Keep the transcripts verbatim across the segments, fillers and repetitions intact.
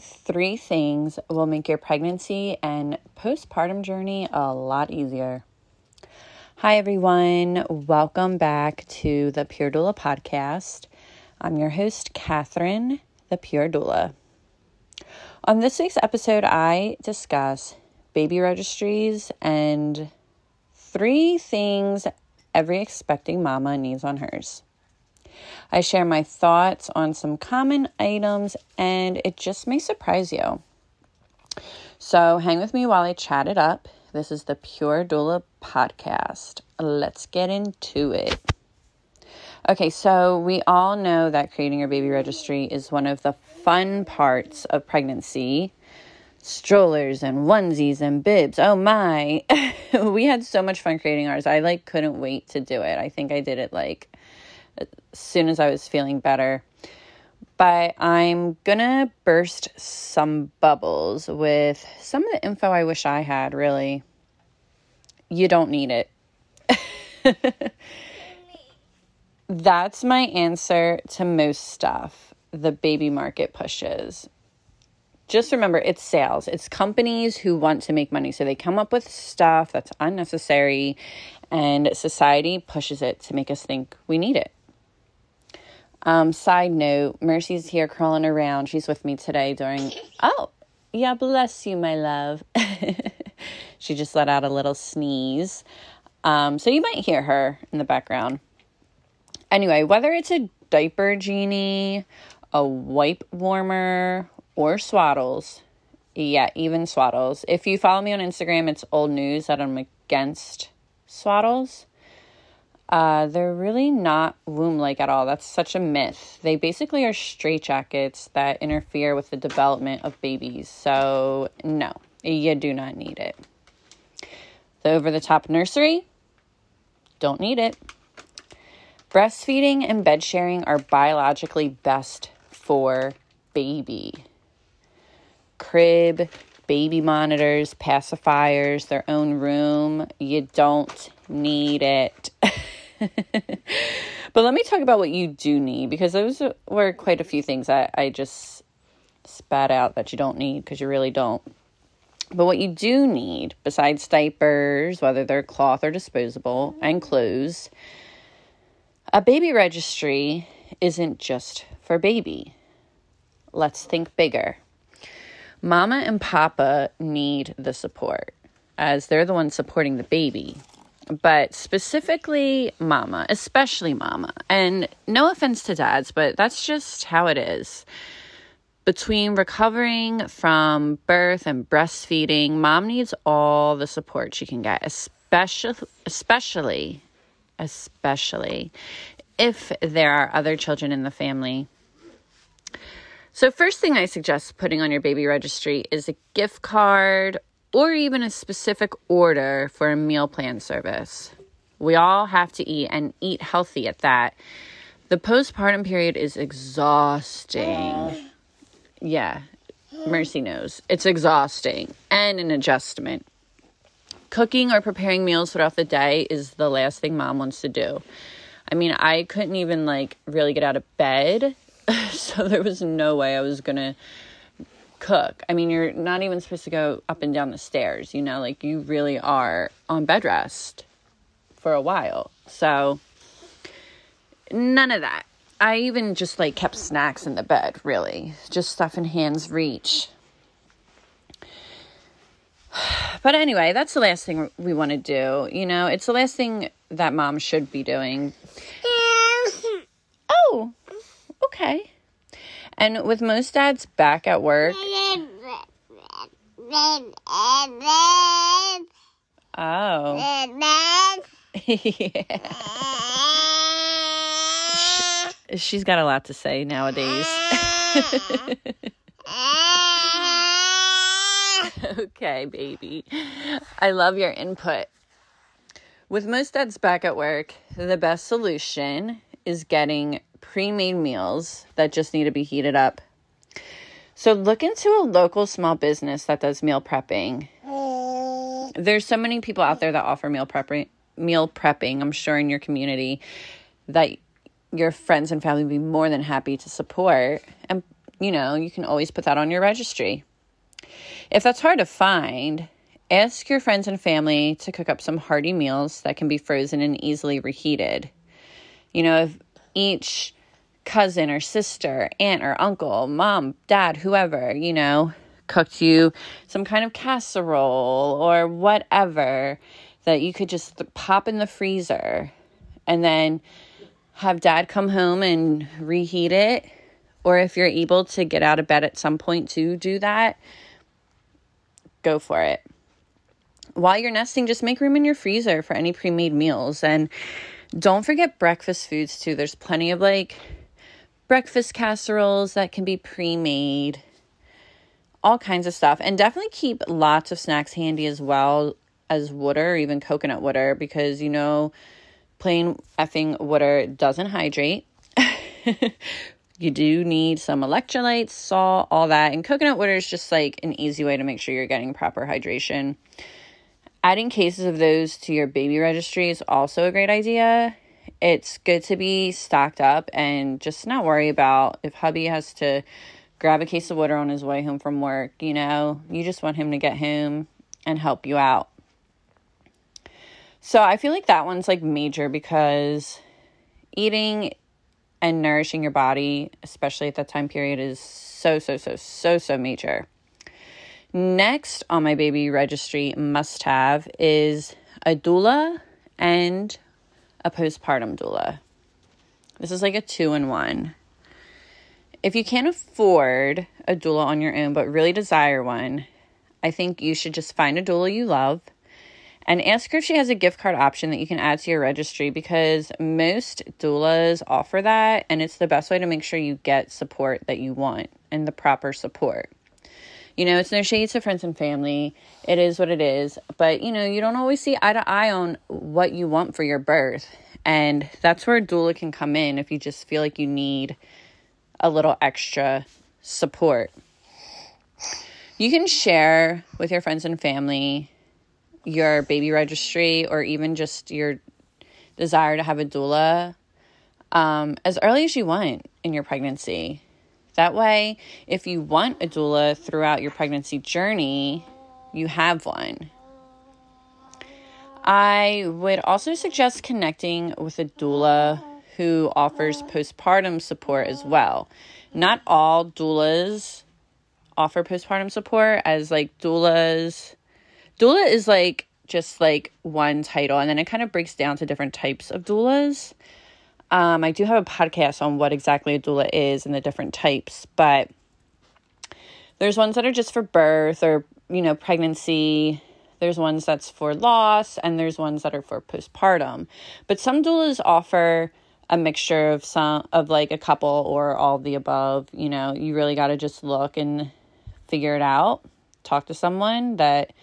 three things will make your pregnancy and postpartum journey a lot easier. Hi, everyone. Welcome back to the Pure Doula podcast. I'm your host, Catherine, the Pure Doula. On this week's episode, I discuss baby registries and three things every expecting mama needs on hers. I share my thoughts on some common items, and it just may surprise you. So hang with me while I chat it up. This is the Pure Doula podcast. Let's get into it. Okay, so we all know that creating your baby registry is one of the fun parts of pregnancy. Strollers and onesies and bibs. Oh my. We had so much fun creating ours. I like couldn't wait to do it. I think I did it like as soon as I was feeling better. But I'm gonna burst some bubbles with some of the info I wish I had, really. You don't need it. That's my answer to most stuff the baby market pushes. Just remember, it's sales. It's companies who want to make money. So they come up with stuff that's unnecessary, and society pushes it to make us think we need it. Um, side note, Mercy's here crawling around. She's with me today during... Oh, yeah, bless you, my love. She just let out a little sneeze. Um, so you might hear her in the background. Anyway, whether it's a diaper genie, a wipe warmer, or swaddles. Yeah, even swaddles. If you follow me on Instagram, it's old news that I'm against swaddles. Uh, they're really not womb-like at all. That's such a myth. They basically are straitjackets that interfere with the development of babies. So, no, you do not need it. The over-the-top nursery, don't need it. Breastfeeding and bed sharing are biologically best for baby. Crib, baby monitors, pacifiers, their own room. You don't need it. But let me talk about what you do need, because those were quite a few things I, I just spat out that you don't need, because you really don't. But what you do need, besides diapers, whether they're cloth or disposable, and clothes, a baby registry isn't just for baby. Let's think bigger. Mama and Papa need the support, as they're the ones supporting the baby, but specifically Mama, especially Mama. And no offense to dads, but that's just how it is. Between recovering from birth and breastfeeding, Mom needs all the support she can get, especially, especially, especially if there are other children in the family. So first thing I suggest putting on your baby registry is a gift card or even a specific order for a meal plan service. We all have to eat, and eat healthy at that. The postpartum period is exhausting. Yeah, Mercy knows. It's exhausting and an adjustment. Cooking or preparing meals throughout the day is the last thing Mom wants to do. I mean, I couldn't even like really get out of bed. So there was no way I was going to cook. I mean, you're not even supposed to go up and down the stairs, you know, like you really are on bed rest for a while. So none of that. I even just like kept snacks in the bed, really, just stuff in hand's reach. But anyway, that's the last thing we want to do. You know, it's the last thing that Mom should be doing. Oh, okay. And with most dads back at work. Oh. Yeah. She's got a lot to say nowadays. Okay, baby. I love your input. With most dads back at work, the best solution is getting pre-made meals that just need to be heated up. So look into a local small business that does meal prepping. There's so many people out there that offer meal prepping, meal prepping, I'm sure in your community, that your friends and family would be more than happy to support. And you know, you can always put that on your registry. If that's hard to find, ask your friends and family to cook up some hearty meals that can be frozen and easily reheated. You know, if each cousin or sister, aunt or uncle, mom, dad, whoever, you know, cooked you some kind of casserole or whatever that you could just th- pop in the freezer and then have dad come home and reheat it. Or if you're able to get out of bed at some point to do that, go for it. While you're nesting, just make room in your freezer for any pre-made meals. And don't forget breakfast foods too. There's plenty of like breakfast casseroles that can be pre-made, all kinds of stuff. And definitely keep lots of snacks handy as well as water, even coconut water, because, you know, plain effing water doesn't hydrate. You do need some electrolytes, salt, all that. And coconut water is just like an easy way to make sure you're getting proper hydration. Adding cases of those to your baby registry is also a great idea. It's good to be stocked up and just not worry about if hubby has to grab a case of water on his way home from work. You know, you just want him to get home and help you out. So I feel like that one's like major, because eating and nourishing your body, especially at that time period, is so, so, so, so, so major. Next on my baby registry must-have is a doula and a postpartum doula. This is like a two-in-one. If you can't afford a doula on your own but really desire one, I think you should just find a doula you love and ask her if she has a gift card option that you can add to your registry, because most doulas offer that, and it's the best way to make sure you get support that you want and the proper support. You know, it's no shade to friends and family. It is what it is. But, you know, you don't always see eye to eye on what you want for your birth. And that's where a doula can come in if you just feel like you need a little extra support. You can share with your friends and family your baby registry, or even just your desire to have a doula um, as early as you want in your pregnancy. That way, if you want a doula throughout your pregnancy journey, you have one. I would also suggest connecting with a doula who offers postpartum support as well. Not all doulas offer postpartum support, as like doulas... Doula is like just like one title, and then it kind of breaks down to different types of doulas. Um, I do have a podcast on what exactly a doula is and the different types, but there's ones that are just for birth or, you know, pregnancy. There's ones that's for loss, and there's ones that are for postpartum. But some doulas offer a mixture of some of like a couple or all of the above. You know, you really got to just look and figure it out. Talk to someone that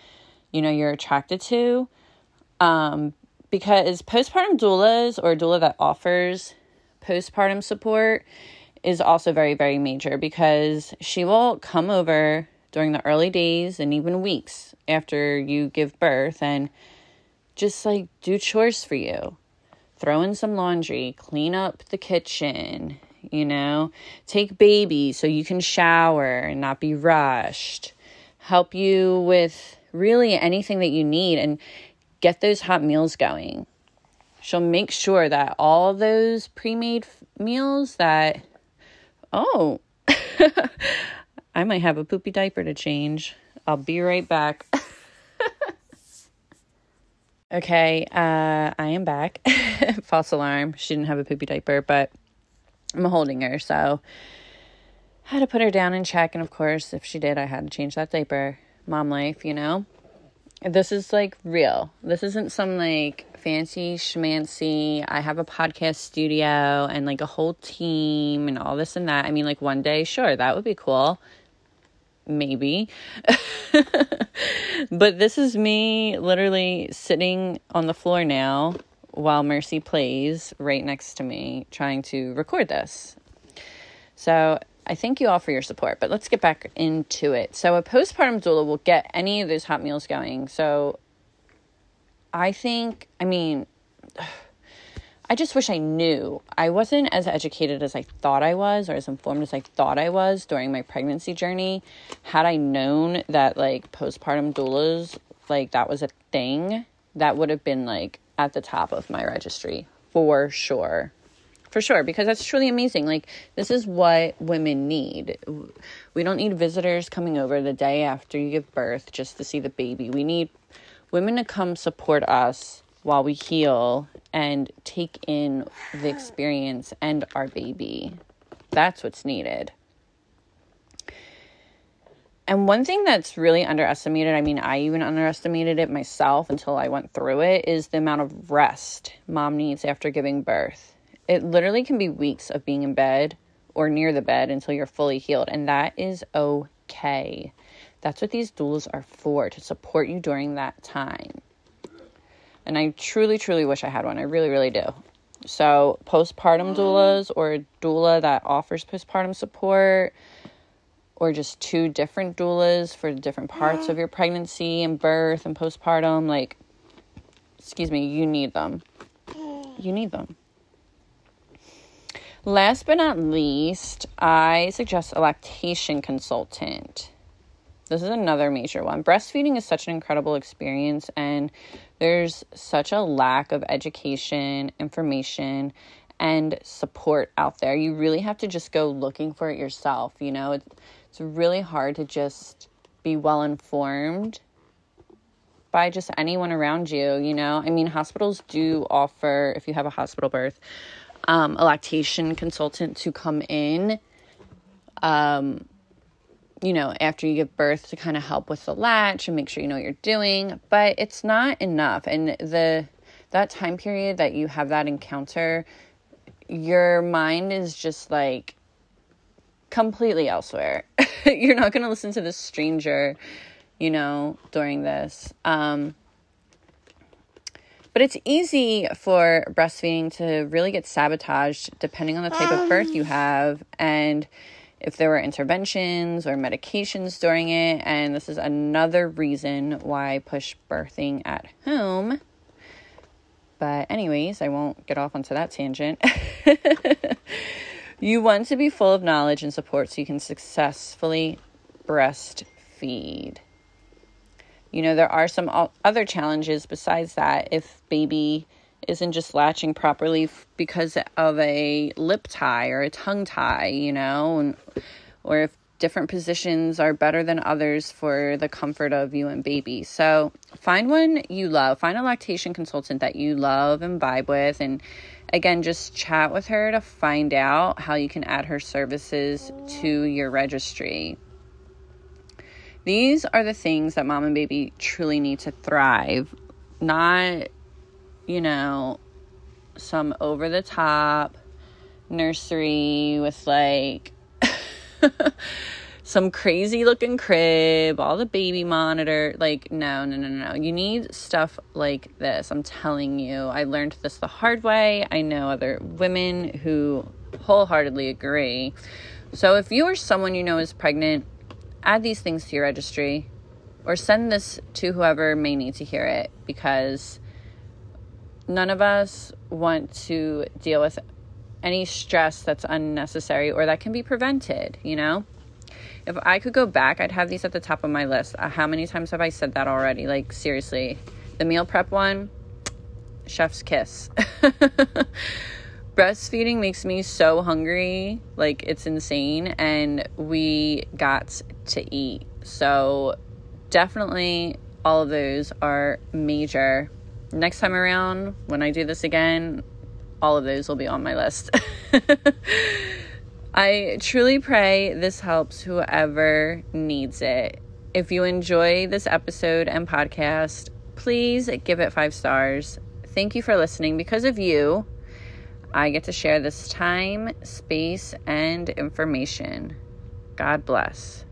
you know, you're attracted to, um, because postpartum doulas, or a doula that offers postpartum support, is also very, very major, because she will come over during the early days and even weeks after you give birth and just like do chores for you, throw in some laundry, clean up the kitchen, you know, take baby so you can shower and not be rushed, help you with really anything that you need, and get those hot meals going. She'll make sure that all those pre-made f- meals that, oh, I might have a poopy diaper to change. I'll be right back. Okay, uh, I am back. False alarm. She didn't have a poopy diaper, but I'm holding her, so I had to put her down and check, and of course, if she did, I had to change that diaper. Mom life, you know? This is like real. This isn't some like fancy schmancy, I have a podcast studio and like a whole team and all this and that. I mean, like one day, sure, that would be cool. Maybe. But this is me literally sitting on the floor now while Mercy plays right next to me trying to record this. So I thank you all for your support, but let's get back into it. So a postpartum doula will get any of those hot meals going. So I think, I mean, I just wish I knew. I wasn't as educated as I thought I was, or as informed as I thought I was during my pregnancy journey. Had I known that, like, postpartum doulas, like, that was a thing, that would have been, like, at the top of my registry for sure. For sure, because that's truly amazing. Like, this is what women need. We don't need visitors coming over the day after you give birth just to see the baby. We need women to come support us while we heal and take in the experience and our baby. That's what's needed. And one thing that's really underestimated, I mean, I even underestimated it myself until I went through it, is the amount of rest mom needs after giving birth. It literally can be weeks of being in bed or near the bed until you're fully healed. And that is okay. That's what these doulas are for, to support you during that time. And I truly, truly wish I had one. I really, really do. So postpartum doulas, or a doula that offers postpartum support, or just two different doulas for different parts of your pregnancy and birth and postpartum, like, excuse me, you need them. You need them. Last but not least, I suggest a lactation consultant. This is another major one. Breastfeeding is such an incredible experience, and there's such a lack of education, information, and support out there. You really have to just go looking for it yourself. You know, it's, it's really hard to just be well informed by just anyone around you, you know. I mean, hospitals do offer, if you have a hospital birth, Um, a lactation consultant to come in, um, you know, after you give birth, to kind of help with the latch and make sure you know what you're doing. But it's not enough. And the that time period that you have that encounter, your mind is just, like, completely elsewhere. You're not going to listen to this stranger, you know, during this. Um But it's easy for breastfeeding to really get sabotaged depending on the type of birth you have, and if there were interventions or medications during it. And this is another reason why push birthing at home. But anyways, I won't get off onto that tangent. You want to be full of knowledge and support so you can successfully breastfeed. You know, there are some other challenges besides that. If baby isn't just latching properly because of a lip tie or a tongue tie, you know, and, or if different positions are better than others for the comfort of you and baby. So find one you love. Find a lactation consultant that you love and vibe with. And again, just chat with her to find out how you can add her services to your registry. These are the things that mom and baby truly need to thrive, not, you know, some over-the-top nursery with, like, some crazy-looking crib, all the baby monitor. Like, no, no, no, no. You need stuff like this. I'm telling you. I learned this the hard way. I know other women who wholeheartedly agree. So if you or someone you know is pregnant, add these things to your registry, or send this to whoever may need to hear it, because none of us want to deal with any stress that's unnecessary or that can be prevented, you know? If I could go back, I'd have these at the top of my list. How many times have I said that already? Like, seriously. The meal prep one, chef's kiss. Breastfeeding makes me so hungry, like, it's insane, and we got to eat. So definitely all of those are major. Next time around, when I do this again, all of those will be on my list. I truly pray this helps whoever needs it. If you enjoy this episode and podcast, please give it five stars. Thank you for listening. Because of you, I get to share this time, space, and information. God bless.